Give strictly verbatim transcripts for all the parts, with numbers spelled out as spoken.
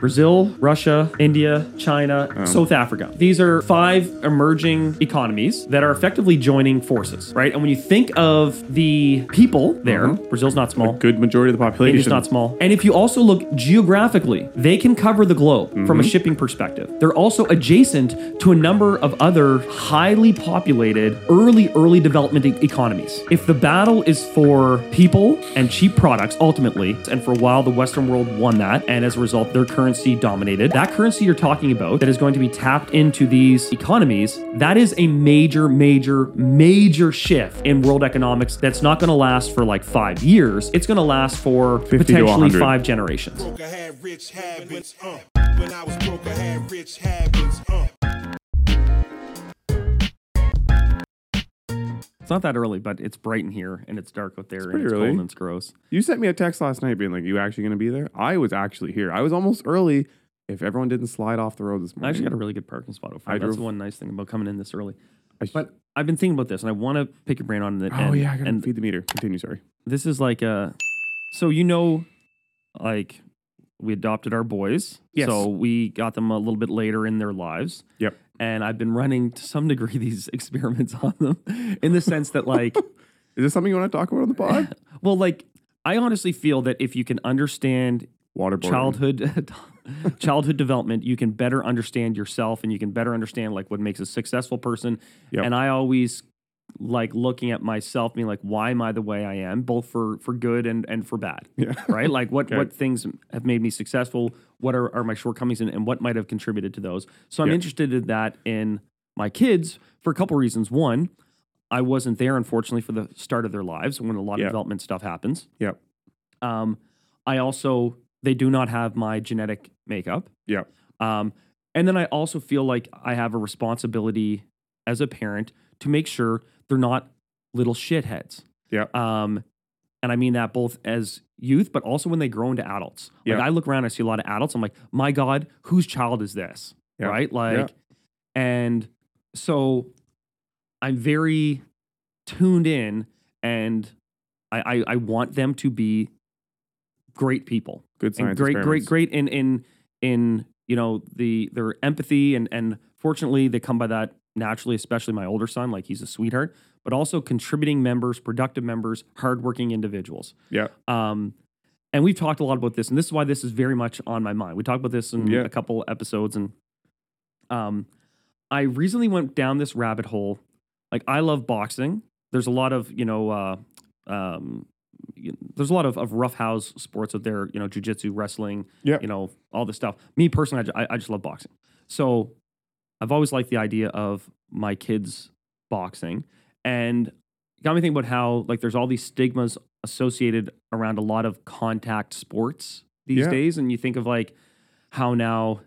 Brazil, Russia, India, China, oh. South Africa. These are five emerging economies that are effectively joining forces, right? And when you think of the people there, mm-hmm. Brazil's not small. A good majority of the population. India's not small. And if you also look geographically, they can cover the globe mm-hmm. from a shipping perspective. They're also adjacent to a number of other highly populated, early, early development e- economies. If the battle is for people and cheap products, ultimately, and for a while the Western world won that, and as a result, their currency dominated. That currency you're talking about that is going to be tapped into these economies, that is a major, major, major shift in world economics that's not going to last for like five years. It's going to last for potentially five generations. Broke, I had rich habits, uh. When I was broke, I had rich habits, uh. It's not that early, but it's bright in here and it's dark out there it's and it's early. Cold and it's gross. You sent me a text last night being like, you actually going to be there? I was actually here. I was almost early if everyone didn't slide off the road this morning. I actually got a really good parking spot over here. That's the one nice thing about coming in this early. I sh- but I've been thinking about this and I want to pick your brain on it. Oh, and, yeah. I got to feed the meter. Continue, sorry. This is like a... So, you know, like... We adopted our boys. Yes. So we got them a little bit later in their lives. Yep. And I've been running to some degree these experiments on them in the sense that like... Is this something you want to talk about on the pod? Well, like, I honestly feel that if you can understand childhood childhood development, you can better understand yourself and you can better understand like what makes a successful person. Yep. And I always... like looking at myself being like, why am I the way I am, both for, for good and, and for bad, yeah. right? Like what, okay. what things have made me successful? What are, are my shortcomings and, and what might have contributed to those? So I'm yeah. interested in that in my kids for a couple reasons. One, I wasn't there, unfortunately, for the start of their lives when a lot yeah. of development stuff happens. Yeah. Um, I also, they do not have my genetic makeup. Yeah. Um, and then I also feel like I have a responsibility as a parent to make sure they're not little shitheads. Yeah. Um, and I mean that both as youth, but also when they grow into adults. Like yeah. I look around, I see a lot of adults. I'm like, my God, whose child is this? Yeah. Right. Like, yeah. and so I'm very tuned in and I, I, I want them to be great people. Good science and great, experiments. great, great in, in, in, you know, the, their empathy and, and fortunately they come by that naturally, especially my older son, like he's a sweetheart, but also contributing members, productive members, hardworking individuals. Yeah. Um, and we've talked a lot about this, and this is why this is very much on my mind. We talked about this in yeah. a couple episodes, and um, I recently went down this rabbit hole. Like, I love boxing. There's a lot of, you know, uh, um, there's a lot of, of roughhouse sports out there, you know, jiu-jitsu, wrestling, yeah. you know, all this stuff. Me personally, I, I just love boxing. So I've always liked the idea of my kids boxing, and got me thinking about how like there's all these stigmas associated around a lot of contact sports these yeah. days. And you think of like how now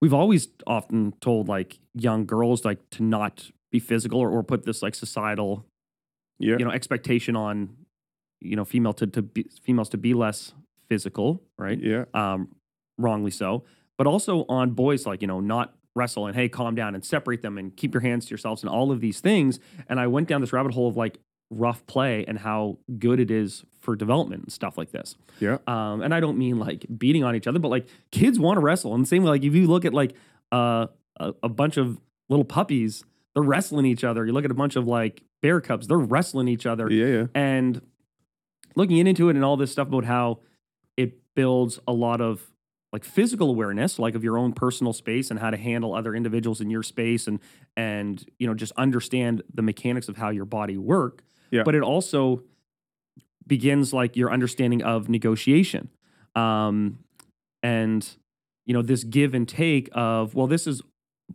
we've always often told like young girls like to not be physical or, or put this like societal, yeah. you know, expectation on, you know, female to, to be females to be less physical. Right. Yeah. Um, wrongly so, but also on boys, like, you know, not wrestle and hey, calm down and separate them and keep your hands to yourselves and all of these things. And I went down this rabbit hole of like rough play and how good it is for development and stuff like this. Yeah. Um, and I don't mean like beating on each other, but like kids want to wrestle. And the same way, like if you look at like uh, a, a bunch of little puppies, they're wrestling each other. You look at a bunch of like bear cubs, they're wrestling each other. Yeah. yeah. And looking into it and all this stuff about how it builds a lot of like physical awareness, like of your own personal space and how to handle other individuals in your space and, and, you know, just understand the mechanics of how your body work. Yeah. But it also begins like your understanding of negotiation. Um, and, you know, this give and take of, well, this is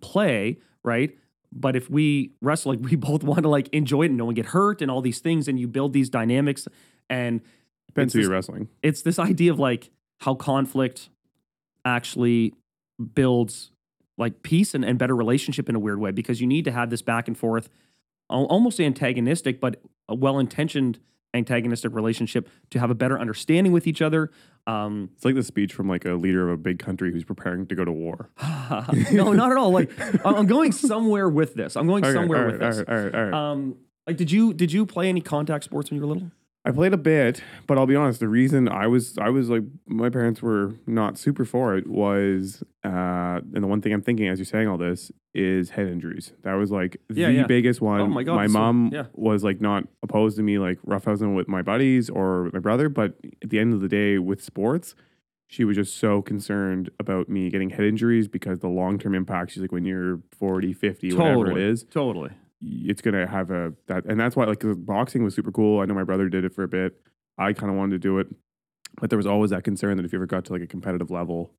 play, right? But if we wrestle, like we both want to like enjoy it and no one get hurt and all these things, and you build these dynamics and depends who you're wrestling. It's this idea of like how conflict actually builds like peace and, and better relationship in a weird way, because you need to have this back and forth, almost antagonistic, but a well-intentioned antagonistic relationship to have a better understanding with each other. Um, it's like the speech from like a leader of a big country who's preparing to go to war. No, not at all. Like I'm going somewhere with this. I'm going all somewhere right, all with right, this. All right, all right, all right. Um, like, did you, did you play any contact sports when you were little? I played a bit, but I'll be honest, the reason I was, I was like, my parents were not super for it was, uh, and the one thing I'm thinking as you're saying all this is head injuries. That was like yeah, the yeah. biggest one. Oh my God, my mom yeah. was like not opposed to me like roughhousing with my buddies or my brother, but at the end of the day with sports, she was just so concerned about me getting head injuries because the long-term impact, she's like, when you're forty, fifty, totally. Whatever it is. Totally. It's going to have a, that, and that's why like boxing was super cool. I know my brother did it for a bit. I kind of wanted to do it, but there was always that concern that if you ever got to like a competitive level,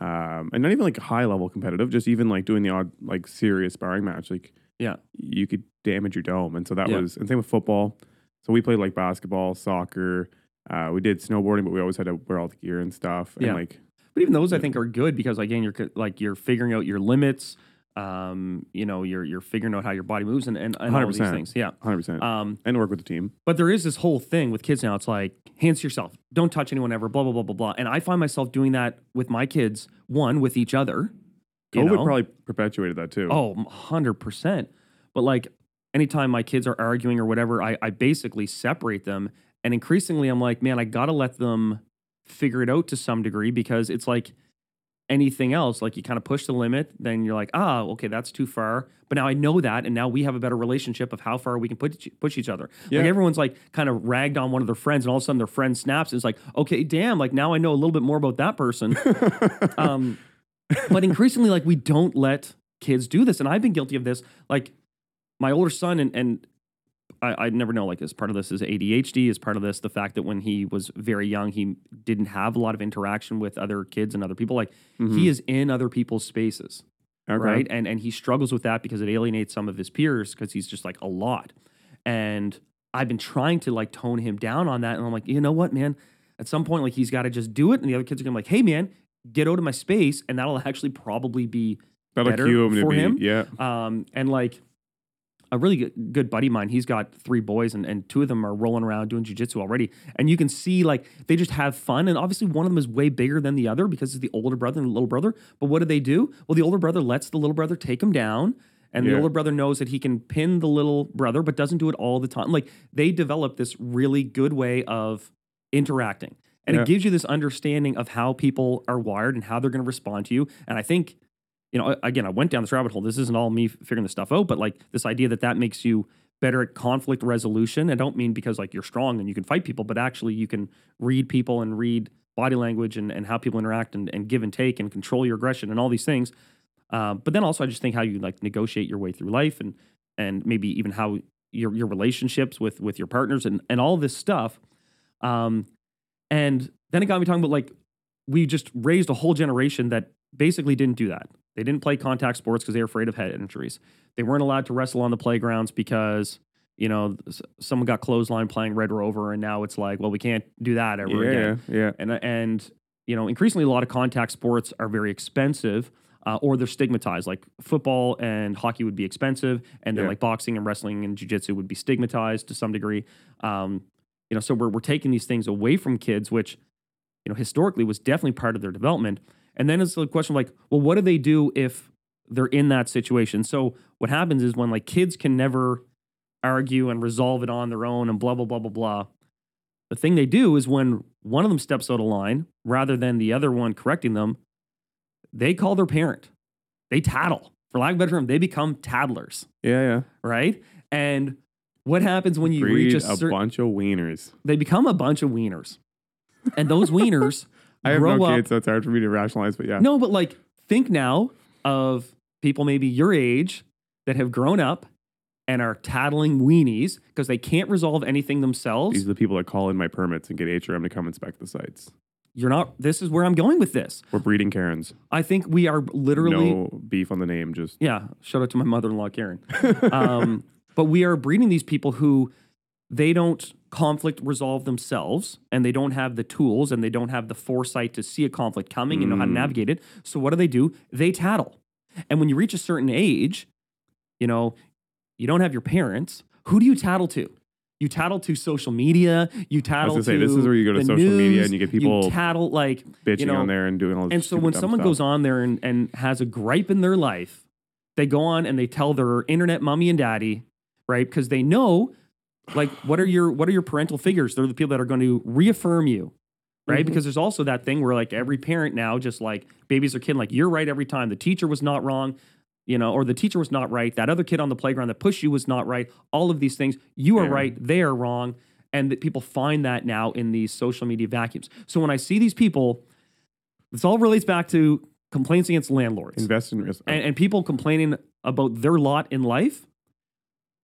um, and not even like high level competitive, just even like doing the odd, like serious sparring match, like yeah, you could damage your dome. And so that yeah. was, and same with football. So we played like basketball, soccer, uh, we did snowboarding, but we always had to wear all the gear and stuff. Yeah. And like, but even those yeah. I think are good because again, you're like, you're figuring out your limits. Um, you know, you're you're figuring out how your body moves and, and, and all these things. Yeah. one hundred percent Um, and work with the team. But there is this whole thing with kids now. It's like, hands to yourself. Don't touch anyone ever, blah, blah, blah, blah, blah. And I find myself doing that with my kids, one, with each other. You COVID know? Probably perpetuated that too. Oh, one hundred percent But like, anytime my kids are arguing or whatever, I, I basically separate them. And increasingly, I'm like, man, I got to let them figure it out to some degree because it's like, anything else, like you kind of push the limit, then you're like, ah, okay, that's too far. But now I know that, and now we have a better relationship of how far we can push push each other. Yeah. Like everyone's like kind of ragged on one of their friends, and all of a sudden their friend snaps, and it's like, okay, damn, like now I know a little bit more about that person. um, but increasingly, like we don't let kids do this, and I've been guilty of this. Like my older son, and and I, I never know. Like as part of this is A D H D, as part of this the fact that when he was very young, he didn't have a lot of interaction with other kids and other people. Like mm-hmm. he is in other people's spaces, okay. right? And and he struggles with that because it alienates some of his peers because he's just like a lot. And I've been trying to like tone him down on that. And I'm like, you know what, man? At some point, like he's got to just do it. And the other kids are gonna be like, hey, man, get out of my space. And that'll actually probably be that'll better cue him for to him. Be, yeah. Um, and like. A really good buddy of mine, he's got three boys and, and two of them are rolling around doing jiu-jitsu already. And you can see like they just have fun. And obviously one of them is way bigger than the other because it's the older brother and the little brother. But what do they do? Well, the older brother lets the little brother take him down. And yeah. the older brother knows that he can pin the little brother, but doesn't do it all the time. Like they develop this really good way of interacting. And yeah. it gives you this understanding of how people are wired and how they're going to respond to you. And I think... You know, again, I went down this rabbit hole. This isn't all me figuring this stuff out, but like this idea that that makes you better at conflict resolution. I don't mean because like you're strong and you can fight people, but actually you can read people and read body language and, and how people interact and, and give and take and control your aggression and all these things. Uh, but then also I just think how you like negotiate your way through life and and maybe even how your your relationships with with your partners and, and all this stuff. Um, and then it got me talking about like we just raised a whole generation that basically didn't do that. They didn't play contact sports because they were afraid of head injuries. They weren't allowed to wrestle on the playgrounds because, you know, someone got clothesline playing Red Rover, and now it's like, well, we can't do that ever yeah, again. Yeah, and, and, you know, increasingly a lot of contact sports are very expensive uh, or they're stigmatized. Like football and hockey would be expensive, and then yeah. like boxing and wrestling and jiu-jitsu would be stigmatized to some degree. Um, you know, so we're we're taking these things away from kids, which, you know, historically was definitely part of their development. And then it's the question of like, well, what do they do if they're in that situation? So what happens is when like kids can never argue and resolve it on their own and blah, blah, blah, blah, blah. The thing they do is when one of them steps out of line, rather than the other one correcting them, they call their parent. They tattle. For lack of a better term, they become tattlers. Yeah, yeah. Right? And what happens when you Breed reach a, a certain... bunch of wieners. They become a bunch of wieners. And those wieners... I have no kids, so it's hard for me to rationalize, but yeah. No, but like, think now of people maybe your age that have grown up and are tattling weenies because they can't resolve anything themselves. These are the people that call in my permits and get H R M to come inspect the sites. You're not, this is where I'm going with this. We're breeding Karens. I think we are literally... No beef on the name, just... Yeah, shout out to my mother-in-law, Karen. um, but we are breeding these people who... They don't conflict resolve themselves, and they don't have the tools, and they don't have the foresight to see a conflict coming and know how to navigate it. So what do they do? They tattle. And when you reach a certain age, you know, you don't have your parents. Who do you tattle to? You tattle to social media. You tattle I was gonna to say, this is where you go to social news, media and you get people you tattle, like, bitching you know, on there and doing all this. And so when someone stuff. goes on there and, and has a gripe in their life, they go on and they tell their internet mommy and daddy, right? Because they know... Like, what are your what are your parental figures? They're the people that are going to reaffirm you, right? Mm-hmm. Because there's also that thing where, like, every parent now just, like, babies their kid, like, you're right every time. The teacher was not wrong, you know, or the teacher was not right. That other kid on the playground that pushed you was not right. All of these things. You are yeah. right. They are wrong. And that people find that now in these social media vacuums. So when I see these people, this all relates back to complaints against landlords. Invest in risk. And, and people complaining about their lot in life.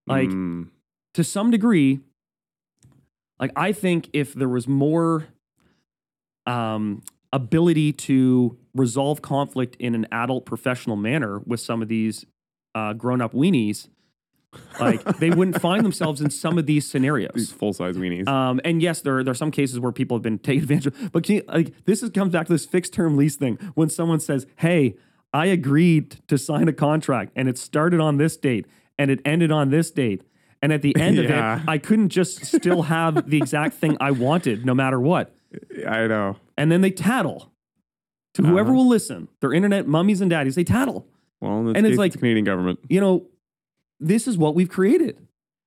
Like, mm. to some degree, like, I think if there was more um, ability to resolve conflict in an adult professional manner with some of these uh, grown-up weenies, like, they wouldn't find themselves in some of these scenarios. These full-size weenies. Um, and yes, there, there are some cases where people have been taken advantage of. But can you, like, this is, comes back to this fixed-term lease thing. When someone says, hey, I agreed to sign a contract, and it started on this date, and it ended on this date, and at the end yeah. of it, I couldn't just still have the exact thing I wanted, no matter what. I know. And then they tattle. To whoever uh-huh. will listen, their internet mummies and daddies, they tattle. Well, in this and case, it's like, the Canadian government. You know, this is what we've created.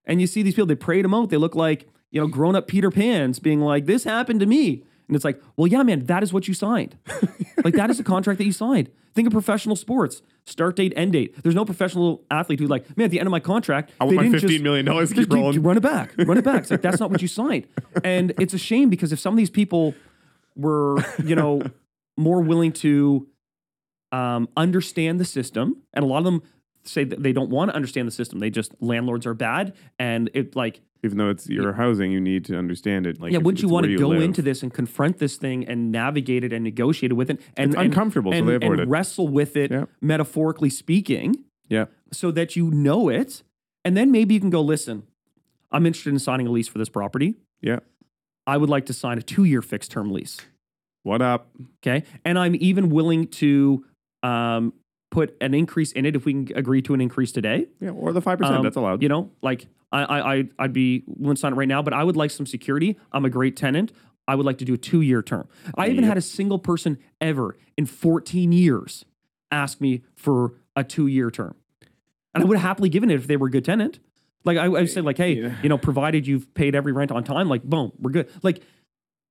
And you see these people, they parade them out. They look like, you know, grown-up Peter Pans being like, this happened to me. And it's like, well, yeah, man, that is what you signed. Like, that is a contract that you signed. Think of professional sports. Start date, end date. There's no professional athlete who's like, man, at the end of my contract, I want my fifteen million dollars to keep rolling. Run it back. Run it back. It's like, that's not what you signed. And it's a shame because if some of these people were, you know, more willing to um, understand the system, and a lot of them say that they don't want to understand the system. They just, landlords are bad. And it, like, even though it's your housing, you need to understand it. Like, yeah, wouldn't you want to go into this and confront this thing and navigate it and negotiate it with it? And, it's uncomfortable, and, so they avoid it. And wrestle with it, yeah. metaphorically speaking, yeah. so that you know it. And then maybe you can go, listen, I'm interested in signing a lease for this property. Yeah. I would like to sign a two-year fixed-term lease. What up? Okay. And I'm even willing to... Um, put an increase in it if we can agree to an increase today. Yeah, or the five percent, um, that's allowed. You know, like, I, I, I'd I be willing to sign it right now, but I would like some security. I'm a great tenant. I would like to do a two-year term. I yep. even had a single person ever in fourteen years ask me for a two-year term. And I would have happily given it if they were a good tenant. Like, I, I said, like, hey, yeah. you know, provided you've paid every rent on time, like, boom, we're good. Like,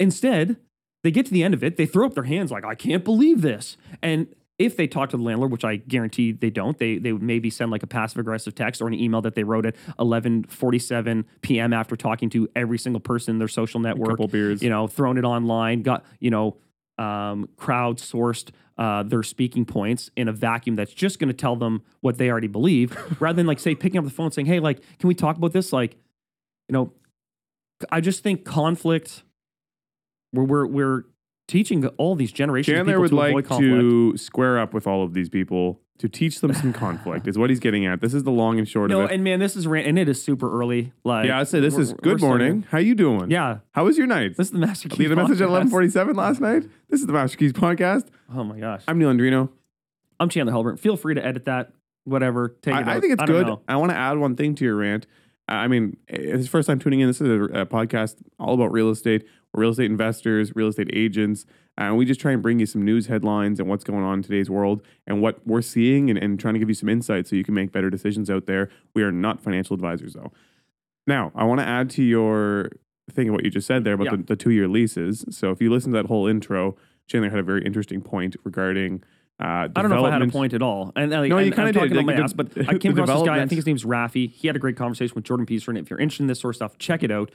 instead, they get to the end of it, they throw up their hands like, I can't believe this. And if they talk to the landlord, which I guarantee they don't, they they would maybe send like a passive-aggressive text or an email that they wrote at eleven forty-seven p.m. after talking to every single person in their social network. A couple beers. You know, thrown it online, got, you know, um, crowdsourced uh, their speaking points in a vacuum that's just going to tell them what they already believe, rather than, like, say, picking up the phone and saying, hey, like, can we talk about this? Like, you know, I just think conflict, where we're... we're teaching all these generations Chandler of people to avoid conflict. Chandler would like to square up with all of these people to teach them some conflict is what he's getting at. This is the long and short no, of it. No, and man, this is rant, and it is super early. Like, yeah, I'd say this is good morning. Starting. How you doing? Yeah. How was your night? This is the Master Keys Podcast. The message at eleven forty-seven last night. This is the Master Keys Podcast. Oh my gosh. I'm Neil Andrino. I'm Chandler Haliburton. Feel free to edit that. Whatever. Take I, it I out. think it's I good. Know. I want to add one thing to your rant. I mean, it's the first time tuning in. This is a, a podcast all about real estate. Real estate investors, real estate agents, and uh, we just try and bring you some news headlines and what's going on in today's world and what we're seeing, and, and trying to give you some insight so you can make better decisions out there. We are not financial advisors, though. Now, I want to add to your thing of what you just said there about yeah. the, the two-year leases. So if you listen to that whole intro, Chandler had a very interesting point regarding uh, development. I don't know if I had a point at all. And, and, no, and, you kind of did. Talking like, about my ass, but I came across this guy, I think his name's Rafi. He had a great conversation with Jordan Peterson. If you're interested in this sort of stuff, check it out.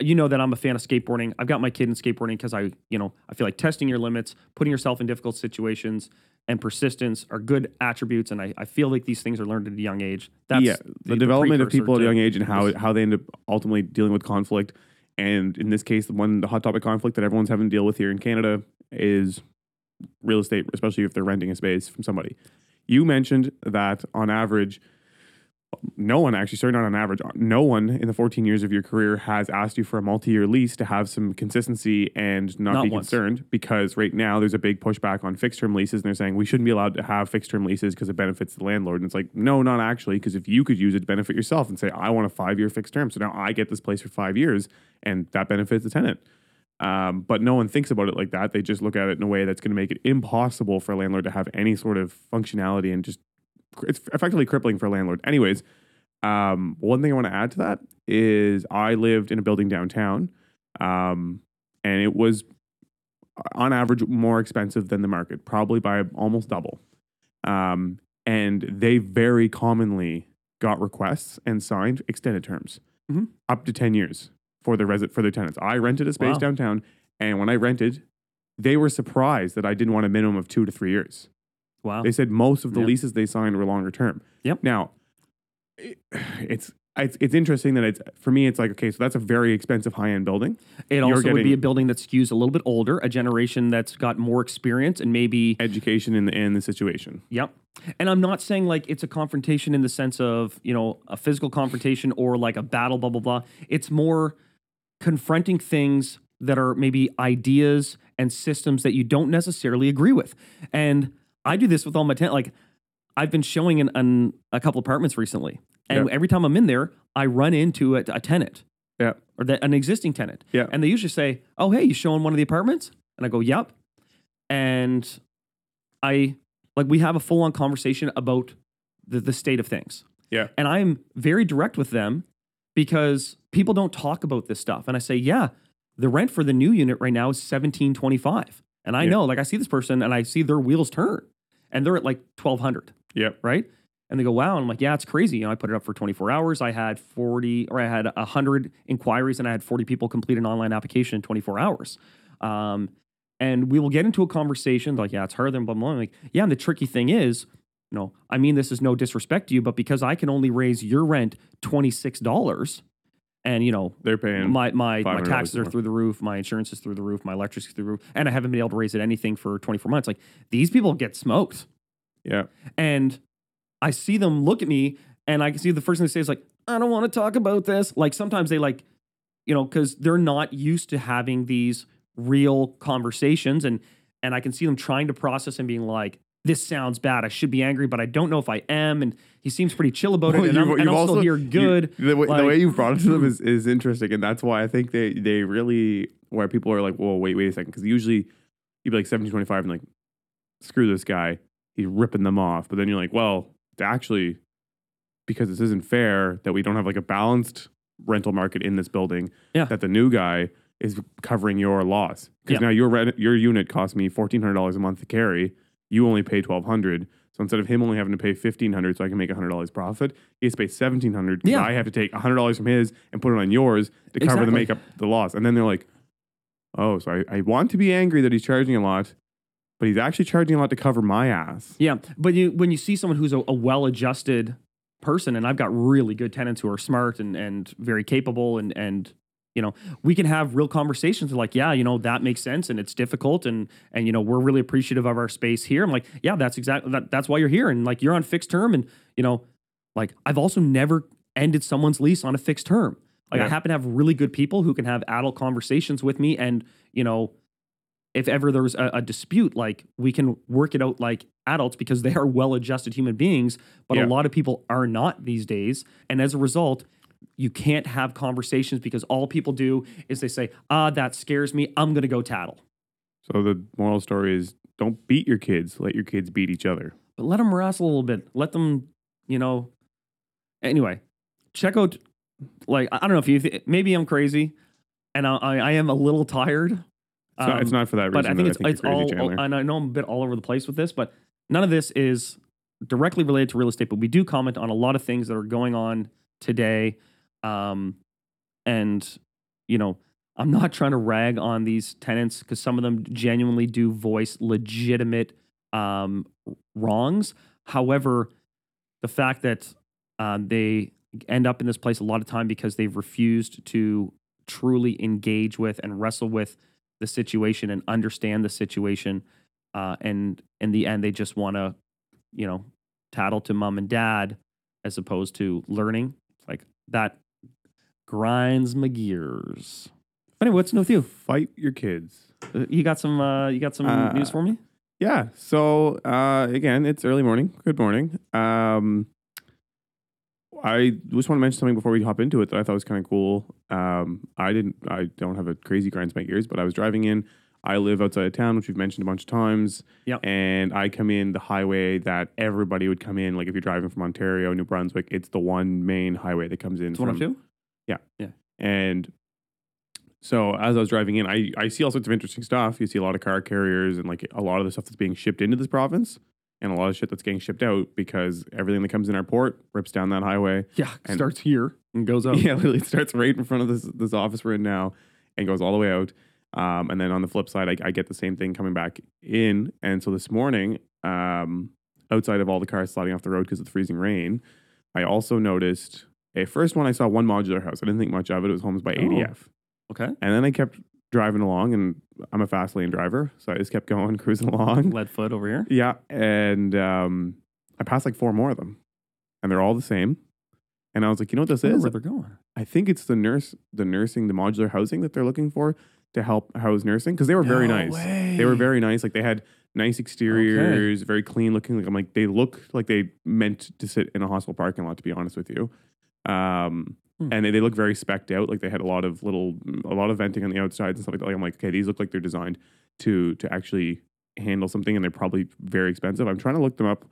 You know that I'm a fan of skateboarding. I've got my kid in skateboarding because I, you know, I feel like testing your limits, putting yourself in difficult situations, and persistence are good attributes. And I, I feel like these things are learned at a young age. That's yeah, the, the development the of people at a young age and how how they end up ultimately dealing with conflict. And in this case, the one the hot topic conflict that everyone's having to deal with here in Canada is real estate, especially if they're renting a space from somebody. You mentioned that on average. No one actually, sorry, not on average, no one in the fourteen years of your career has asked you for a multi-year lease to have some consistency and not, not be once. concerned, because right now there's a big pushback on fixed-term leases and they're saying we shouldn't be allowed to have fixed-term leases because it benefits the landlord. And it's like, no, not actually, because if you could use it to benefit yourself and say, I want a five-year fixed term, so now I get this place for five years and that benefits the tenant. Um, but no one thinks about it like that. They just look at it in a way that's going to make it impossible for a landlord to have any sort of functionality and just it's effectively crippling for a landlord. Anyways, Um, one thing I want to add to that is I lived in a building downtown, um, and it was on average more expensive than the market, probably by almost double. Um, and they very commonly got requests and signed extended terms, mm-hmm. up to ten years for their resi- for their tenants. I rented a space wow. downtown, and when I rented, they were surprised that I didn't want a minimum of two to three years. Wow. They said most of the yep. leases they signed were longer term. Yep. Now, it, it's it's it's interesting that it's for me it's like, okay, so that's a very expensive high-end building. It You're also getting, would be a building that skews a little bit older, a generation that's got more experience and maybe education in the in the situation. Yep. And I'm not saying like it's a confrontation in the sense of, you know, a physical confrontation or like a battle, blah blah blah. It's more confronting things that are maybe ideas and systems that you don't necessarily agree with. And I do this with all my tenants. Like, I've been showing in, in a couple apartments recently. And yep. every time I'm in there, I run into a, a tenant. Yeah. Or the, an existing tenant. Yeah. And they usually say, oh, hey, you showing one of the apartments? And I go, yep. And I, like, we have a full-on conversation about the, the state of things. Yeah. And I'm very direct with them because people don't talk about this stuff. And I say, yeah, the rent for the new unit right now is seventeen twenty-five. And I yeah. know, like, I see this person and I see their wheels turn and they're at like twelve hundred. Yeah. Right. And they go, wow. And I'm like, yeah, it's crazy. You know, I put it up for twenty-four hours. I had forty or I had one hundred inquiries and I had forty people complete an online application in twenty-four hours. Um, and we will get into a conversation like, yeah, it's harder than blah, blah, blah. I'm like, yeah. And the tricky thing is, you know, I mean, this is no disrespect to you, but because I can only raise your rent twenty-six dollars. And, you know, they're paying my my, my taxes are through the roof. My insurance is through the roof. My electricity is through the roof. And I haven't been able to raise it anything for twenty-four months. Like, these people get smoked. Yeah. And I see them look at me and I can see the first thing they say is like, I don't want to talk about this. Like, sometimes they like, you know, because they're not used to having these real conversations. And and I can see them trying to process and being like, this sounds bad. I should be angry, but I don't know if I am. And he seems pretty chill about it. Well, and I'm, and I'm also, still here good. You, the, way, like, the way you brought it to them is, is interesting. And that's why I think they, they really, where people are like, whoa, wait, wait a second. Because usually you'd be like seventeen twenty-five and like, screw this guy. He's ripping them off. But then you're like, well, actually, because this isn't fair that we don't have like a balanced rental market in this building, yeah. that the new guy is covering your loss. Because yeah. now your rent, your unit cost me fourteen hundred dollars a month to carry. You only pay twelve hundred dollars. So instead of him only having to pay fifteen hundred dollars so I can make one hundred dollars profit, he has to pay seventeen hundred dollars because yeah. I have to take one hundred dollars from his and put it on yours to cover exactly. the makeup, the loss. And then they're like, oh, so I, I want to be angry that he's charging a lot, but he's actually charging a lot to cover my ass. Yeah, but you when you see someone who's a, a well-adjusted person, and I've got really good tenants who are smart and, and very capable and and... you know, we can have real conversations like, yeah, you know, that makes sense and it's difficult. And, and, you know, we're really appreciative of our space here. I'm like, yeah, that's exactly, that, that's why you're here. And like, you're on fixed term. And, you know, like I've also never ended someone's lease on a fixed term. Like yeah. I happen to have really good people who can have adult conversations with me. And, you know, if ever there was a, a dispute, like we can work it out like adults because they are well-adjusted human beings, but yeah. a lot of people are not these days. And as a result, you can't have conversations because all people do is they say, ah, that scares me. I'm going to go tattle. So the moral story is don't beat your kids. Let your kids beat each other. But let them wrestle a little bit. Let them, you know. Anyway, check out, like, I don't know if you, th- maybe I'm crazy and I, I, I am a little tired. It's, um, not, it's not for that reason. But I think it's, I think it's all, Chandler. And I know I'm a bit all over the place with this, but none of this is directly related to real estate, but we do comment on a lot of things that are going on today. Um, and you know, I'm not trying to rag on these tenants because some of them genuinely do voice legitimate, um, wrongs. However, the fact that, um, they end up in this place a lot of time because they've refused to truly engage with and wrestle with the situation and understand the situation. Uh, and in the end, they just want to, you know, tattle to mom and dad as opposed to learning. It's like that. Grinds my gears. Anyway, what's new with you? Fight your kids. Uh, you got some. Uh, you got some uh, news for me? Yeah. So uh, again, it's early morning. Good morning. Um, I just want to mention something before we hop into it that I thought was kind of cool. Um, I didn't. I don't have a crazy grinds my gears, but I was driving in I live outside of town, which we've mentioned a bunch of times. Yep. And I come in the highway that everybody would come in. Like if you're driving from Ontario, New Brunswick, it's the one main highway that comes in. It's one oh two? Yeah. Yeah. And so as I was driving in, I, I see all sorts of interesting stuff. You see a lot of car carriers and like a lot of the stuff that's being shipped into this province. And a lot of shit that's getting shipped out because everything that comes in our port rips down that highway. Yeah, and starts here and goes out. Yeah, literally it starts right in front of this this office we're in now and goes all the way out. Um, and then on the flip side, I, I get the same thing coming back in. And so this morning, um, outside of all the cars sliding off the road because of the freezing rain, I also noticed a first one. I saw one modular house. I didn't think much of it. It was homes by A D F. Oh, okay. And then I kept driving along, and I'm a fast lane driver, so I just kept going, cruising along. Lead foot over here. Yeah, and um, I passed like four more of them, and they're all the same. And I was like, you know what this I is? Where they're going? I think it's the nurse, the nursing, the modular housing that they're looking for to help house nursing because they were no very nice. Way. They were very nice. Like they had nice exteriors, okay. very clean looking. Like I'm like they look like they meant to sit in a hospital parking lot. To be honest with you. Um, Hmm. And they, they look very specced out. Like they had a lot of little, a lot of venting on the outsides and stuff like that. Like I'm like, okay, these look like they're designed to to actually handle something, and they're probably very expensive. I'm trying to look them up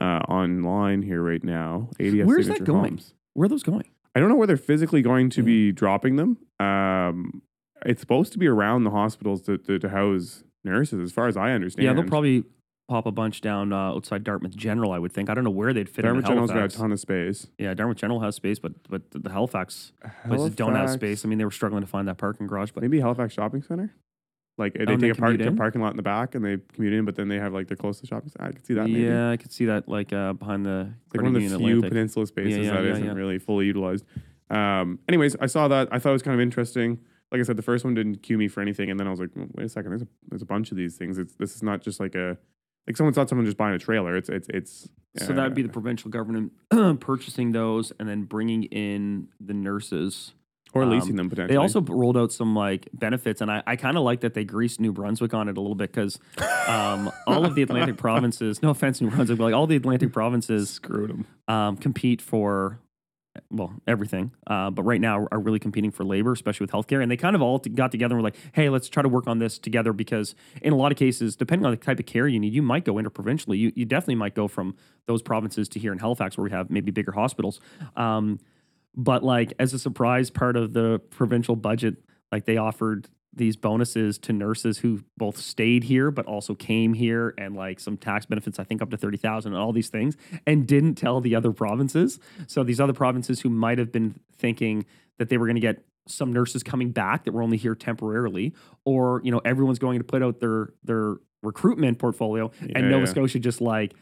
uh, online here right now. A D F Where's that going? Homes. Where are those going? I don't know where they're physically going to be dropping them. Um, it's supposed to be around the hospitals to, to, to house nurses, as far as I understand. Yeah, they'll probably pop a bunch down uh, outside Dartmouth General, I would think. I don't know where they'd fit in Halifax. Dartmouth General's got a ton of space. Yeah, Dartmouth General has space, but but the Halifax, Halifax places don't have space. I mean, they were struggling to find that parking garage. But maybe Halifax Shopping Center? Like, they oh, take they a, park, a parking lot in the back, and they commute in, but then they have, like, they're close to the shopping center. I could see that, maybe. Yeah, I could see that, like, uh, behind the... It's like one of the few Atlantic. Peninsula spaces yeah, yeah, that yeah, isn't yeah. really fully utilized. Um, anyways, I saw that. I thought it was kind of interesting. Like I said, the first one didn't cue me for anything, and then I was like, well, wait a second, there's a, there's a bunch of these things. It's, this is not just, like, a... Like someone's not someone just buying a trailer. It's it's it's. Uh, so that would be the provincial government purchasing those and then bringing in the nurses or um, leasing them potentially. They also rolled out some like benefits, and I, I kind of like that they greased New Brunswick on it a little bit because um, all of the Atlantic provinces. No offense, New Brunswick, but like all the Atlantic provinces, screwed them. Um, compete for. Well, everything, uh, but right now are really competing for labor, especially with healthcare. And they kind of all t- got together and were like, hey, let's try to work on this together because in a lot of cases, depending on the type of care you need, you might go interprovincially. You you definitely might go from those provinces to here in Halifax where we have maybe bigger hospitals. Um, but like as a surprise part of the provincial budget, like they offered these bonuses to nurses who both stayed here but also came here and like some tax benefits, I think up to thirty thousand dollars and all these things, and didn't tell the other provinces. So these other provinces who might have been thinking that they were going to get some nurses coming back that were only here temporarily, or, you know, everyone's going to put out their their recruitment portfolio yeah, and Nova yeah. Scotia just like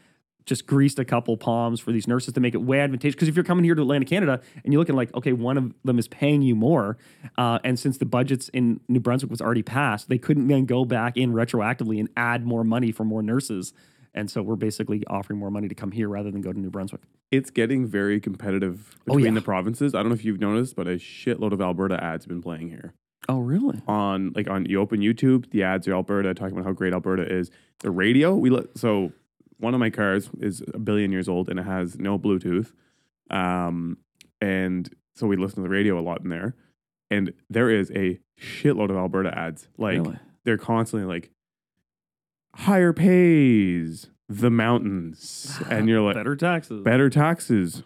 just greased a couple palms for these nurses to make it way advantageous. Because if you're coming here to Atlantic Canada and you're looking like, okay, one of them is paying you more. Uh, and since the budgets in New Brunswick was already passed, they couldn't then go back in retroactively and add more money for more nurses. And so we're basically offering more money to come here rather than go to New Brunswick. It's getting very competitive between oh, yeah. the provinces. I don't know if you've noticed, but a shitload of Alberta ads have been playing here. Oh, really? On like on you open YouTube, the ads are Alberta talking about how great Alberta is. The radio, we let, so... One of my cars is a billion years old and it has no Bluetooth. Um, and so we listen to the radio a lot in there. And there is a shitload of Alberta ads. Like, really? They're constantly like, higher pays, the mountains. And you're like, better taxes. Better taxes.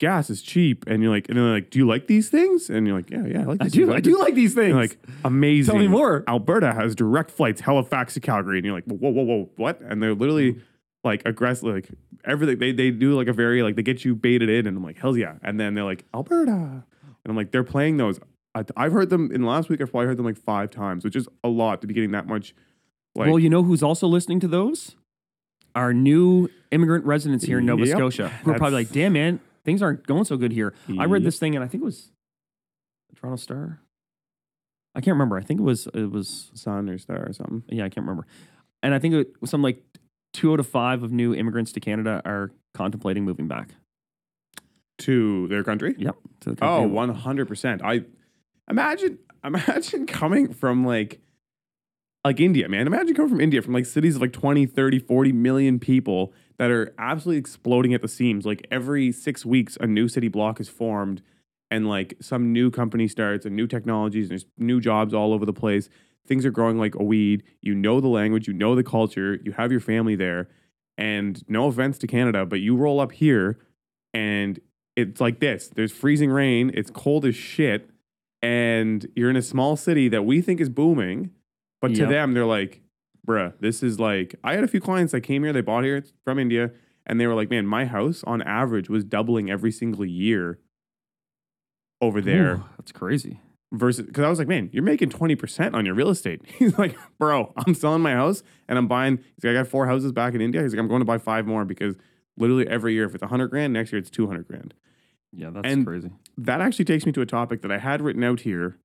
Gas is cheap. And you're like, and they're like, do you like these things? And you're like, yeah, yeah, I like these I things. Do, I, I do like these things. Like, amazing. Tell me more. Alberta has direct flights, Halifax to Calgary. And you're like, whoa, whoa, whoa, what? And they're literally... like aggressive, like everything. They they do like a very, like they get you baited in and I'm like, hell yeah. And then they're like, Alberta. And I'm like, they're playing those. I, I've heard them in the last week. I've probably heard them like five times, which is a lot to be getting that much. Like, well, you know who's also listening to those? Our new immigrant residents here in Nova yep, Scotia. Who are probably like, damn man, things aren't going so good here. Yep. I read this thing and I think it was the Toronto Star. I can't remember. I think it was, it was Sun or Star or something. Yeah, I can't remember. And I think it was something like, Two out of five of new immigrants to Canada are contemplating moving back. To their country? Yep. To the country. Oh, one hundred percent. I imagine imagine coming from like, like India, man. Imagine coming from India, from like cities of like twenty, thirty, forty million people that are absolutely exploding at the seams. Like every six weeks, a new city block is formed and like some new company starts and new technologies and there's new jobs all over the place. things are growing like a weed. You know the language, you know the culture, you have your family there. And no offense to Canada, but you roll up here and it's like this. There's freezing rain. It's cold as shit. And you're in a small city that we think is booming. But yep. to them, they're like, bruh, this is like... I had a few clients that came here, they bought here from India, and they were like, man, my house on average was doubling every single year over there. Ooh, that's crazy. Versus, because I was like, man, you're making twenty percent on your real estate. He's like, bro, I'm selling my house and I'm buying. He's like, I got four houses back in India. He's like, I'm going to buy five more because literally every year, if it's one hundred grand, next year it's two hundred grand. Yeah, that's and crazy. That actually takes me to a topic that I had written out here.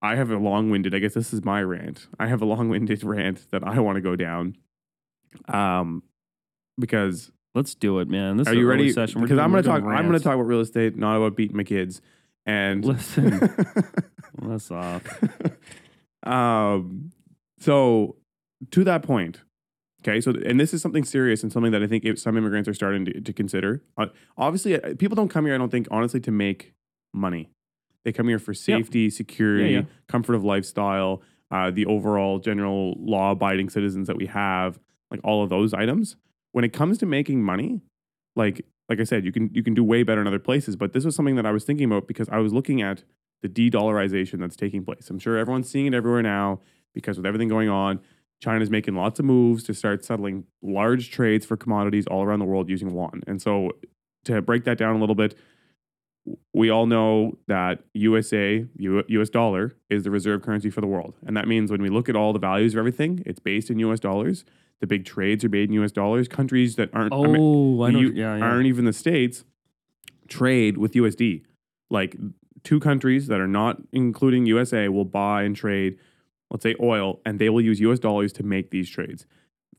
I have a long-winded, I guess this is my rant. I have a long-winded rant that I want to go down. Um, because let's do it, man. This are is you ready? Session. Because I'm going to talk. Rant. I'm going to talk about real estate, not about beating my kids. And listen, that's off. Um, so to that point, okay. So, and this is something serious and something that I think if some immigrants are starting to, to consider. Uh, obviously, uh, people don't come here. I don't think, honestly, to make money. They come here for safety, yep. security, yeah, yeah. comfort of lifestyle, uh, the overall general law-abiding citizens that we have, like all of those items. When it comes to making money, like like I said, you can you can do way better in other places. But this was something that I was thinking about because I was looking at the de-dollarization that's taking place. I'm sure everyone's seeing it everywhere now because with everything going on, China's making lots of moves to start settling large trades for commodities all around the world using yuan. And so to break that down a little bit, we all know that U S A, U S dollar, is the reserve currency for the world. And that means when we look at all the values of everything, it's based in U S dollars. The big trades are made in U S dollars. Countries that aren't, oh, I mean, I know, you, yeah, yeah. aren't even the States trade with U S D. Like two countries that are not including U S A will buy and trade, let's say oil, and they will use U S dollars to make these trades.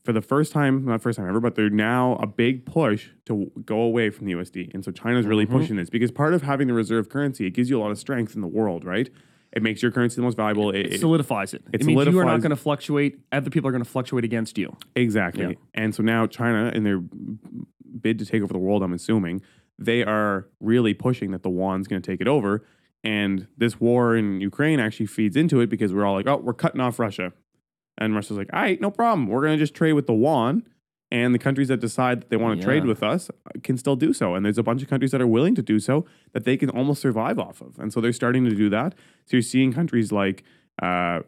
For the first time, not first time ever, but they're now a big push to go away from the U S D. And so China's really mm-hmm. pushing this because part of having the reserve currency, it gives you a lot of strength in the world, right? It makes your currency the most valuable. It, it solidifies it. It, it means solidifies. You are not going to fluctuate. Other people are going to fluctuate against you. Exactly. Yeah. And so now China, in their bid to take over the world, I'm assuming, they are really pushing that the yuan's going to take it over. And this war in Ukraine actually feeds into it because we're all like, oh, we're cutting off Russia. And Russia's like, all right, no problem. We're going to just trade with the yuan. And the countries that decide that they want to yeah. trade with us can still do so. And there's a bunch of countries that are willing to do so that they can almost survive off of. And so they're starting to do that. So you're seeing countries like uh,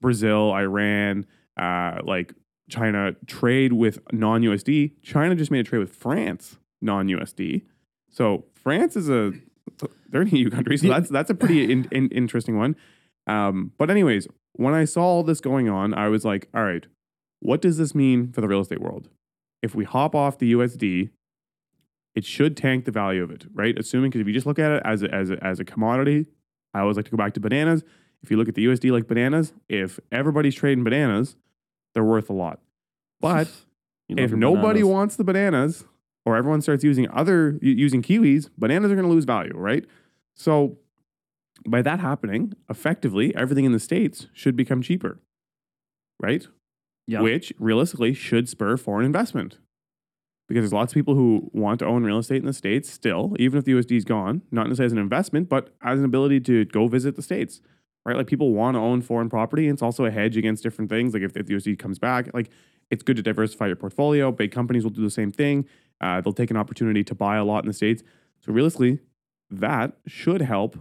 Brazil, Iran, uh, like China trade with non-U S D. China just made a trade with France, non-U S D. So France is a, they're an E U country. So that's, that's a pretty in, in, interesting one. Um, but anyways, when I saw all this going on, I was like, all right, what does this mean for the real estate world? If we hop off the U S D, it should tank the value of it, right? Assuming, because if you just look at it as a, as a, as a commodity, I always like to go back to bananas. If you look at the U S D like bananas, if everybody's trading bananas, they're worth a lot. But if nobody bananas. wants the bananas, or everyone starts using other using kiwis, bananas are going to lose value, right? So by that happening, effectively, everything in the States should become cheaper, right? Yeah. Which realistically should spur foreign investment because there's lots of people who want to own real estate in the States still, even if the U S D is gone, not necessarily as an investment, but as an ability to go visit the States, right? Like people want to own foreign property. And it's also a hedge against different things. Like if, if the U S D comes back, like it's good to diversify your portfolio. Big companies will do the same thing. Uh, they'll take an opportunity to buy a lot in the States. So realistically, that should help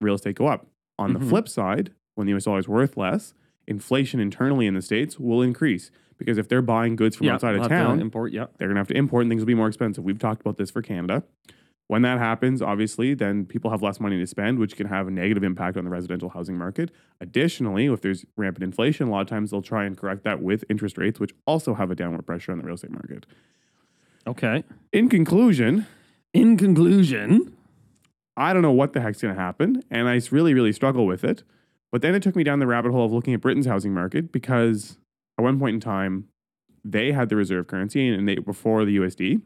real estate go up. On mm-hmm. the flip side, when the U S dollar is worth less, inflation internally in the States will increase because if they're buying goods from yeah, outside of town, to import, yeah. they're going to have to import and things will be more expensive. We've talked about this for Canada. When that happens, obviously, then people have less money to spend, which can have a negative impact on the residential housing market. Additionally, if there's rampant inflation, a lot of times they'll try and correct that with interest rates, which also have a downward pressure on the real estate market. Okay. In conclusion, in conclusion, I don't know what the heck's going to happen, and I really, really struggle with it. But then it took me down the rabbit hole of looking at Britain's housing market because at one point in time, they had the reserve currency and they before the U S D.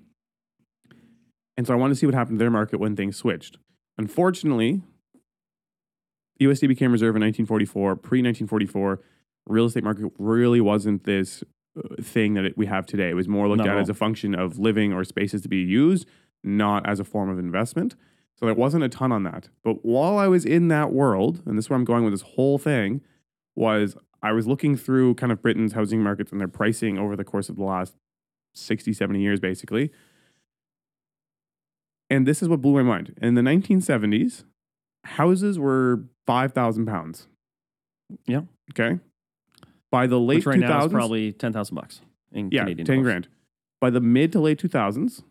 And so I wanted to see what happened to their market when things switched. Unfortunately, U S D became reserve in nineteen forty-four. Pre-nineteen forty-four, real estate market really wasn't this thing that it, we have today. It was more looked at as a function of living or spaces to be used, not as a form of investment. So there wasn't a ton on that. But while I was in that world, and this is where I'm going with this whole thing, was I was looking through kind of Britain's housing markets and their pricing over the course of the last sixty, seventy years, basically. And this is what blew my mind. In the nineteen seventies, houses were five thousand pounds. Yeah. Okay. By the late Which right two thousands, now is probably ten thousand bucks in yeah, Canadian. Yeah, ten grand. By the mid to late two thousands,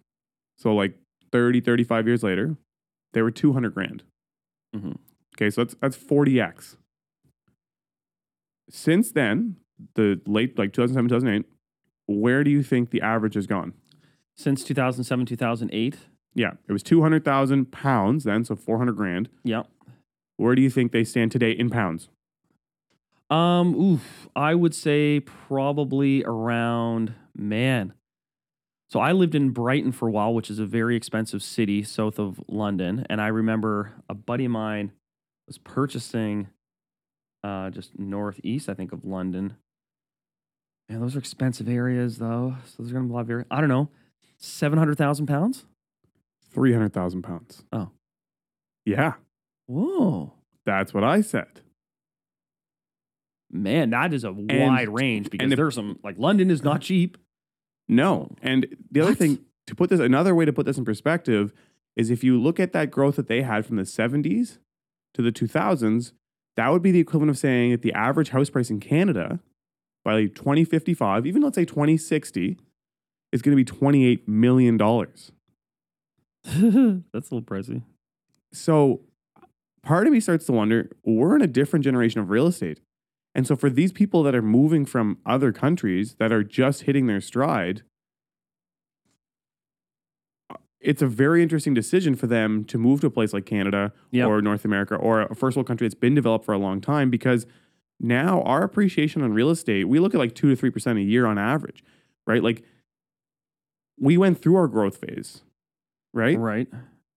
so like thirty, thirty-five years later, they were two hundred grand. Mm-hmm. Okay, so that's that's forty x. Since then, the late like two thousand seven, two thousand eight, where do you think the average has gone? Since two thousand seven, two thousand eight? Yeah, it was two hundred thousand pounds then, so four hundred grand. Yeah. Where do you think they stand today in pounds? Um, oof, I would say probably around, man. So I lived in Brighton for a while, which is a very expensive city south of London. And I remember a buddy of mine was purchasing uh, just northeast, I think, of London. Man, those are expensive areas, though. So there's going to be a lot of areas. I don't know, seven hundred thousand pounds? three hundred thousand pounds. Oh. Yeah. Whoa. That's what I said. Man, that is a and, wide range because if, there's some, like, London is not cheap. No. And the other what? thing, to put this, another way to put this in perspective is if you look at that growth that they had from the seventies to the two thousands, that would be the equivalent of saying that the average house price in Canada by like twenty fifty-five, even let's say twenty sixty, is going to be twenty-eight million dollars. That's a little pricey. So part of me starts to wonder, we're in a different generation of real estate. And so for these people that are moving from other countries that are just hitting their stride, it's a very interesting decision for them to move to a place like Canada yep. or North America or a first world country that's been developed for a long time, because now our appreciation on real estate, we look at like two to three percent a year on average, right? Like we went through our growth phase, right? Right.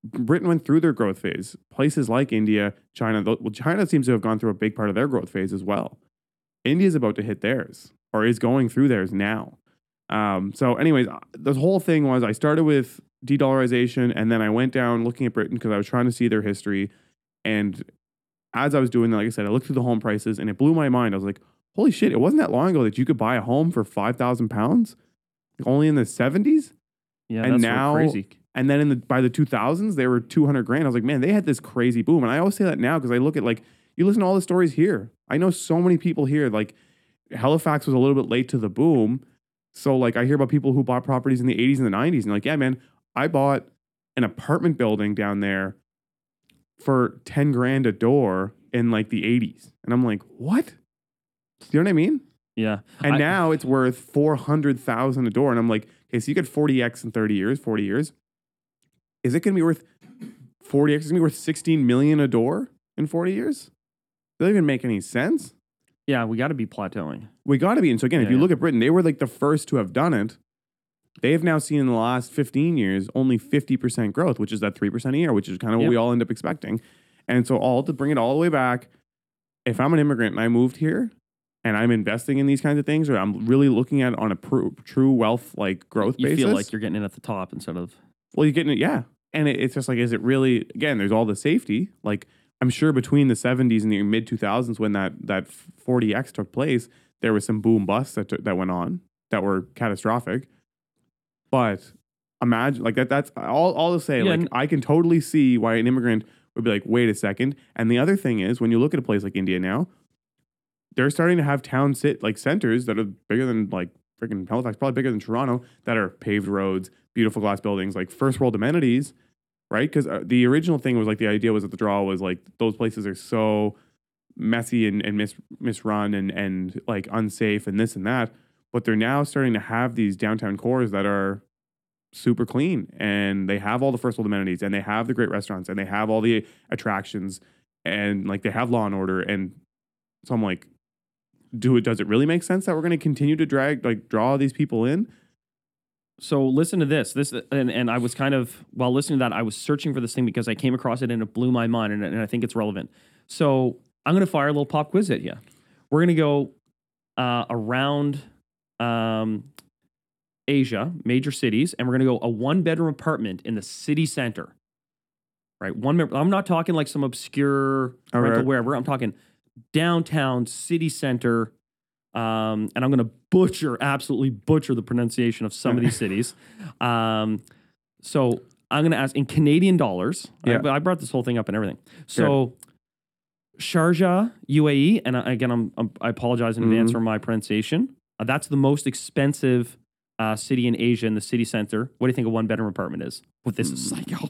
Britain went through their growth phase. Places like India, China, well, China seems to have gone through a big part of their growth phase as well. India's about to hit theirs, or is going through theirs now. Um, so anyways, the whole thing was I started with de-dollarization, and then I went down looking at Britain because I was trying to see their history. And as I was doing that, like I said, I looked through the home prices, and it blew my mind. I was like, holy shit, it wasn't that long ago that you could buy a home for five thousand pounds, only in the seventies? Yeah, and that's now, crazy. And then in the, by the two thousands, they were two hundred grand. I was like, man, they had this crazy boom. And I always say that now because I look at like, you listen to all the stories here. I know so many people here, like Halifax was a little bit late to the boom. So like I hear about people who bought properties in the eighties and the nineties and like, yeah, man, I bought an apartment building down there for ten grand a door in like the eighties. And I'm like, what? You know what I mean? Yeah. And I, now it's worth four hundred thousand a door. And I'm like, okay, so you get forty x in thirty years, forty years. Is it going to be worth forty x? Is it going to be worth sixteen million a door in forty years? Does that even make any sense? Yeah, we got to be plateauing. We got to be. And so again, yeah, if you yeah. look at Britain, they were like the first to have done it. They have now seen in the last fifteen years only fifty percent growth, which is that three percent a year, which is kind of what yep. we all end up expecting. And so all to bring it all the way back, if I'm an immigrant and I moved here and I'm investing in these kinds of things, or I'm really looking at it on a pr- true wealth like growth you basis. You feel like you're getting in at the top instead of... Well, you're getting it. Yeah. And it, it's just like, is it really, again, there's all the safety, like... I'm sure between the seventies and the mid two thousands, when that that forty x took place, there was some boom busts that t- that went on that were catastrophic. But imagine like that. That's all. All to say, yeah, like n- I can totally see why an immigrant would be like, wait a second. And the other thing is, when you look at a place like India now, they're starting to have town sit like centers that are bigger than like freaking Halifax, probably bigger than Toronto, that are paved roads, beautiful glass buildings, like first world amenities. Right? Because uh, the original thing was like the idea was that the draw was like those places are so messy and, and mis- misrun and, and like unsafe and this and that. But they're now starting to have these downtown cores that are super clean, and they have all the first world amenities, and they have the great restaurants, and they have all the attractions, and like they have law and order. And so I'm like, do it, does it really make sense that we're going to continue to drag, like draw these people in? So listen to this, this, and, and I was kind of, while listening to that, I was searching for this thing because I came across it and it blew my mind, and, and I think it's relevant. So I'm going to fire a little pop quiz at you. We're going to go uh, around um, Asia, major cities, and we're going to go a one-bedroom apartment in the city center, right? One. I'm not talking like some obscure All rental right. wherever. I'm talking downtown city center, um, and I'm going to butcher, absolutely butcher the pronunciation of some of these cities. Um, so I'm going to ask in Canadian dollars. Yeah. I, I brought this whole thing up and everything. So good. Sharjah, U A E, and I, again, I'm, I'm, I apologize in mm-hmm. advance for my pronunciation. Uh, that's the most expensive uh, city in Asia in the city center. What do you think a one-bedroom apartment is? Well, this is psycho.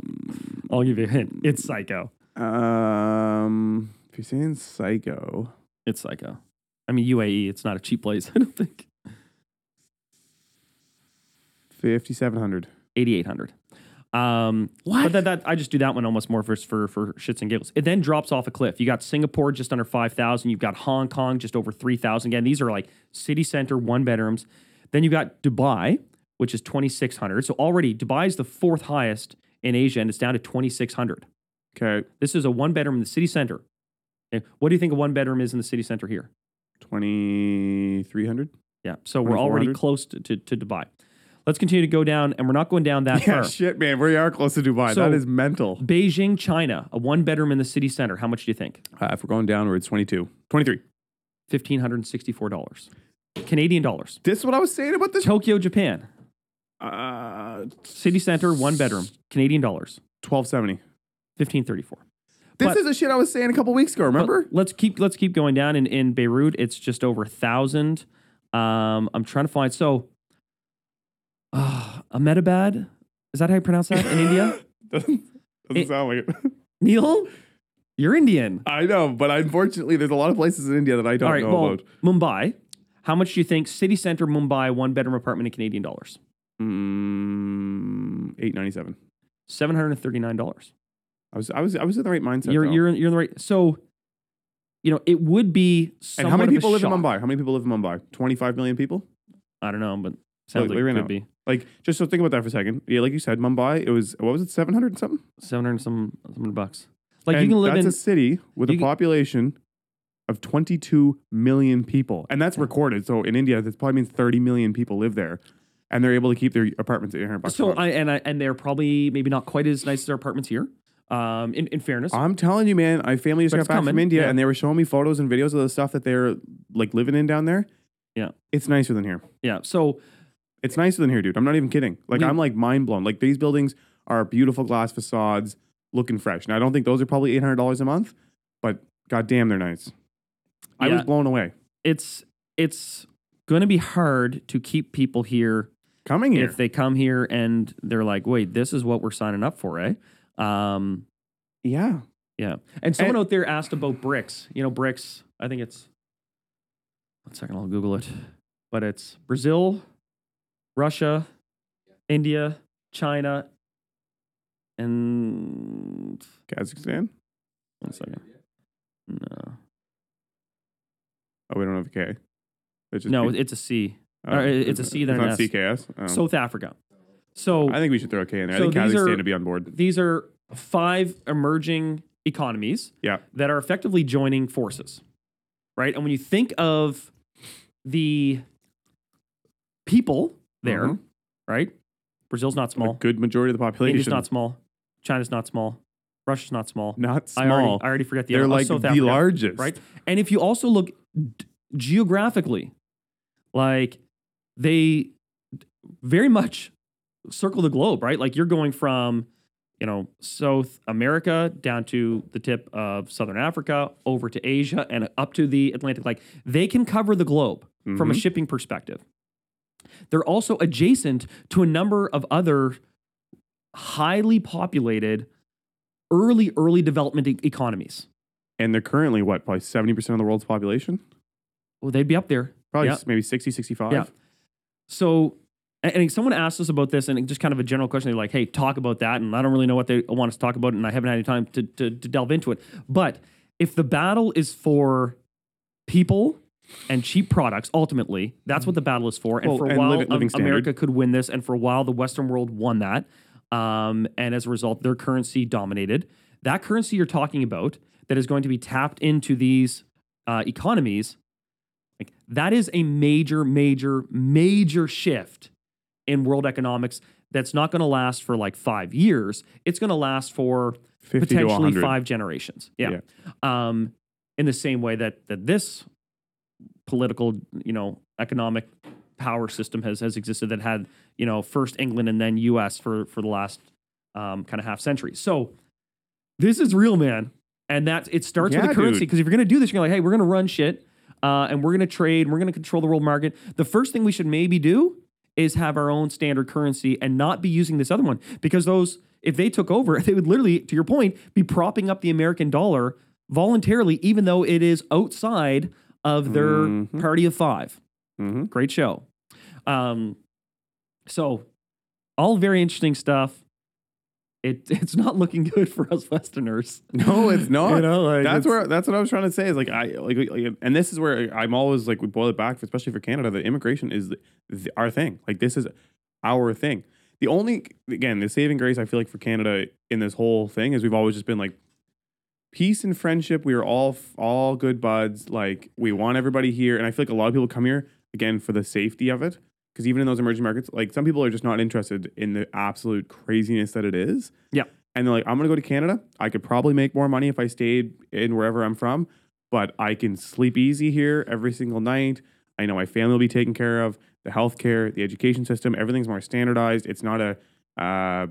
I'll give you a hint. It's psycho. Um, if you're saying psycho, it's psycho. I mean, U A E, it's not a cheap place, I don't think. fifty-seven hundred eighty-eight hundred Um, what? But that, that, I just do that one almost more for, for, for shits and giggles. It then drops off a cliff. You got Singapore just under five thousand You've got Hong Kong just over three thousand Again, these are like city center, one bedrooms. Then you got Dubai, which is twenty-six hundred So already Dubai is the fourth highest in Asia, and it's down to twenty-six hundred Okay. This is a one bedroom in the city center. Okay. What do you think a one bedroom is in the city center here? twenty-three hundred Yeah. So we're already close to, to, to Dubai. Let's continue to go down, and we're not going down that yeah, far. Shit, man. We are close to Dubai. So, that is mental. Beijing, China, a one-bedroom in the city center. How much do you think? Uh, if we're going downwards, twenty-two twenty-three one thousand five hundred sixty-four dollars Canadian dollars. This is what I was saying about this? Tokyo, Japan. Uh, city center, one-bedroom. Canadian dollars. twelve seventy fifteen thirty-four This but, is the shit I was saying a couple weeks ago, remember? Let's keep let's keep going down. In, in Beirut, it's just over one thousand Um, I'm trying to find... So... Uh, Ahmedabad? Is that how you pronounce that in India? doesn't doesn't it, sound like it. Neil, you're Indian. I know, but unfortunately, there's a lot of places in India that I don't All right, know well, about. Mumbai. How much do you think city center Mumbai one bedroom apartment in Canadian dollars? Mm, eight ninety-seven seven hundred thirty-nine dollars I was I was I was in the right mindset. You're though. you're you're in the right. So, you know, it would be. And how many people live shock. in Mumbai? How many people live in Mumbai? twenty-five million people. I don't know, but. Sounds like, like it could be. Like, just so think about that for a second. Yeah, like you said, Mumbai, it was, what was it, seven hundred and something seven hundred and some bucks Like, and you can live that's in... that's a city with a can, population of twenty-two million people. And that's recorded. So in India, that probably means thirty million people live there. And they're able to keep their apartments at eight hundred bucks So, I, and, I, and they're probably maybe not quite as nice as our apartments here. Um, in, in fairness, I'm telling you, man, my family just but got back coming. from India, yeah. and they were showing me photos and videos of the stuff that they're, like, living in down there. Yeah. It's nicer than here. Yeah, so... It's nicer than here, dude. I'm not even kidding. Like, yeah. I'm, like, mind blown. Like, these buildings are beautiful glass facades looking fresh. Now, I don't think those are probably eight hundred dollars a month, but goddamn, they're nice. Yeah. I was blown away. It's it's going to be hard to keep people here. Coming here. If they come here and they're like, wait, this is what we're signing up for, eh? Um, yeah. Yeah. And someone and, out there asked about BRICS. You know, BRICS, I think it's... One second, I'll Google it. But it's Brazil... Russia, India, China, and... Kazakhstan? One second. No. Oh, we don't have a K. It's no, P- it's a C. Oh, or it's a C, then an S. It's not C K S? Oh. South Africa. So I think we should throw a K in there. So I think Kazakhstan are, would be on board. These are five emerging economies yeah. that are effectively joining forces, right? And when you think of the... people there, mm-hmm. right? Brazil's not small. A good majority of the population. India's not small. China's not small. Russia's not small. Not small. I already, I already forget the They're other. They're like South the Africa, largest. Right? And if you also look d- geographically, like they very much circle the globe, right? Like you're going from, you know, South America down to the tip of Southern Africa, over to Asia and up to the Atlantic. Like they can cover the globe mm-hmm. from a shipping perspective. They're also adjacent to a number of other highly populated, early, early development e- economies. And they're currently, what, probably seventy percent of the world's population? Well, they'd be up there. Probably yeah. maybe sixty, sixty-five Yeah. So, and, and someone asked us about this, and just kind of a general question. They're like, hey, talk about that. And I don't really know what they want us to talk about, and I haven't had any time to, to, to delve into it. But if the battle is for people... and cheap products, ultimately, that's what the battle is for. And well, for a and while, um, America could win this. And for a while, the Western world won that. Um, and as a result, their currency dominated. That currency you're talking about that is going to be tapped into these uh, economies, like that is a major, major, major shift in world economics that's not going to last for like five years. It's going to last for potentially five generations. Yeah. yeah. Um, in the same way that that this political, you know, economic power system has has existed, that had, you know, first England and then U S for for the last um, kind of half century. So this is real, man. And that it starts yeah, with the currency, because if you're going to do this, you're going to like, hey, we're going to run shit uh, and we're going to trade. And we're going to control the world market. The first thing we should maybe do is have our own standard currency and not be using this other one, because those, if they took over, they would literally, to your point, be propping up the American dollar voluntarily, even though it is outside of their mm-hmm. party of five. Mm-hmm. Great show. Um, so all very interesting stuff. It it's not looking good for us Westerners. No, it's not. You know, like, that's it's, where that's what I was trying to say. Is like I like, like, and this is where I'm always like, we boil it back, especially for Canada. That immigration is the, the, our thing. Like this is our thing. The only again, the saving grace I feel like for Canada in this whole thing is we've always just been like peace and friendship. We are all all good buds. Like we want everybody here, and I feel like a lot of people come here again for the safety of it. Because even in those emerging markets, like some people are just not interested in the absolute craziness that it is. Yeah. And they're like, I'm going to go to Canada. I could probably make more money if I stayed in wherever I'm from, but I can sleep easy here every single night. I know my family will be taken care of. The healthcare, the education system, everything's more standardized. It's not a, uh,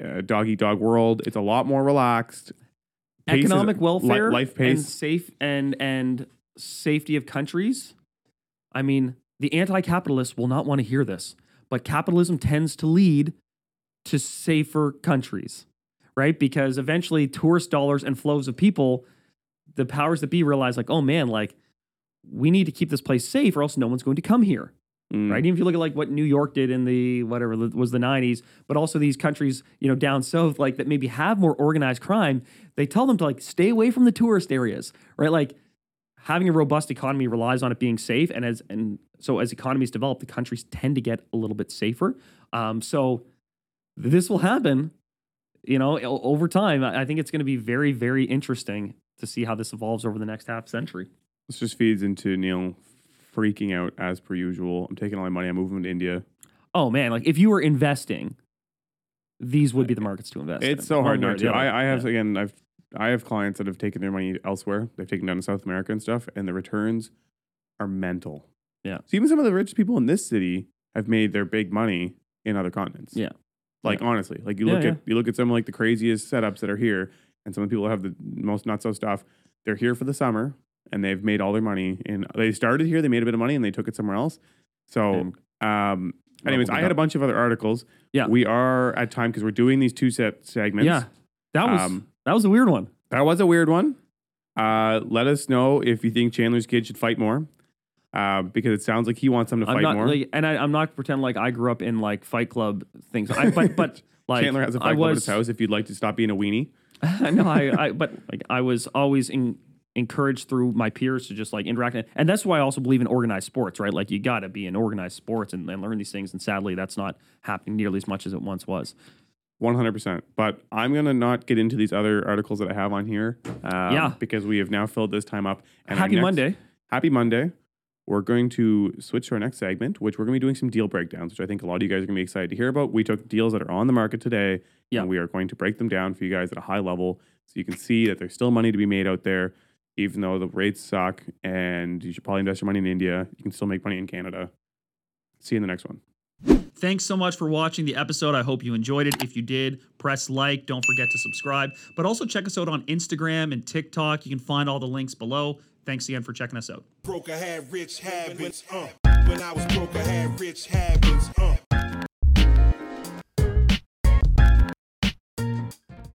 a dog eat dog world. It's a lot more relaxed. Pace Economic is, welfare, li- life pace, and safe and and safety of countries. I mean, the anti-capitalists will not want to hear this, but capitalism tends to lead to safer countries, right? Because eventually tourist dollars and flows of people, the powers that be realize like, oh man, like we need to keep this place safe or else no one's going to come here, mm. right? Even if you look at like what New York did in the, whatever was the nineties, but also these countries, you know, down south, like that maybe have more organized crime, they tell them to like stay away from the tourist areas, right? Like having a robust economy relies on it being safe, and as and so as economies develop, the countries tend to get a little bit safer. Um, so this will happen, you know, over time. I think it's going to be very, very interesting to see how this evolves over the next half century. This just feeds into Neil freaking out as per usual. I'm taking all my money. I'm moving to India. Oh man! Like if you were investing, these would be the markets to invest. It's in. so hard not to. I, I have yeah. again. I've. I have clients that have taken their money elsewhere. They've taken down to South America and stuff, and the returns are mental. Yeah. So even some of the richest people in this city have made their big money in other continents. Yeah. Like yeah. honestly, like you yeah, look yeah. at you look at some of like the craziest setups that are here, and some of the people that have the most not so stuff. They're here for the summer, and they've made all their money. And they started here, they made a bit of money, and they took it somewhere else. So, and, um, anyways, well, I had a bunch of other articles. Yeah. We are at time because we're doing these two set segments. Yeah. That was. Um, That was a weird one. That was a weird one. Uh, let us know if you think Chandler's kid should fight more, uh, because it sounds like he wants them to I'm fight not, more. Like, and I, I'm not pretending like I grew up in like Fight Club things. I, but but like Chandler has a Fight I Club was, at his house. If you'd like to stop being a weenie. no, I, I but like I was always in, encouraged through my peers to just like interact, and that's why I also believe in organized sports, right? Like you got to be in organized sports and, and learn these things. And sadly, that's not happening nearly as much as it once was. one hundred percent. But I'm going to not get into these other articles that I have on here. Um, yeah. Because we have now filled this time up. And happy next, Monday. Happy Monday. We're going to switch to our next segment, which we're going to be doing some deal breakdowns, which I think a lot of you guys are going to be excited to hear about. We took deals that are on the market today. Yeah. And we are going to break them down for you guys at a high level so you can see that there's still money to be made out there, even though the rates suck and you should probably invest your money in India. You can still make money in Canada. See you in the next one. Thanks so much for watching the episode. I hope you enjoyed it. If you did, press like. Don't forget to subscribe. But also check us out on Instagram and TikTok. You can find all the links below. Thanks again for checking us out. Broke, I had rich habits. Uh. When I was broke, I had rich habits. Uh.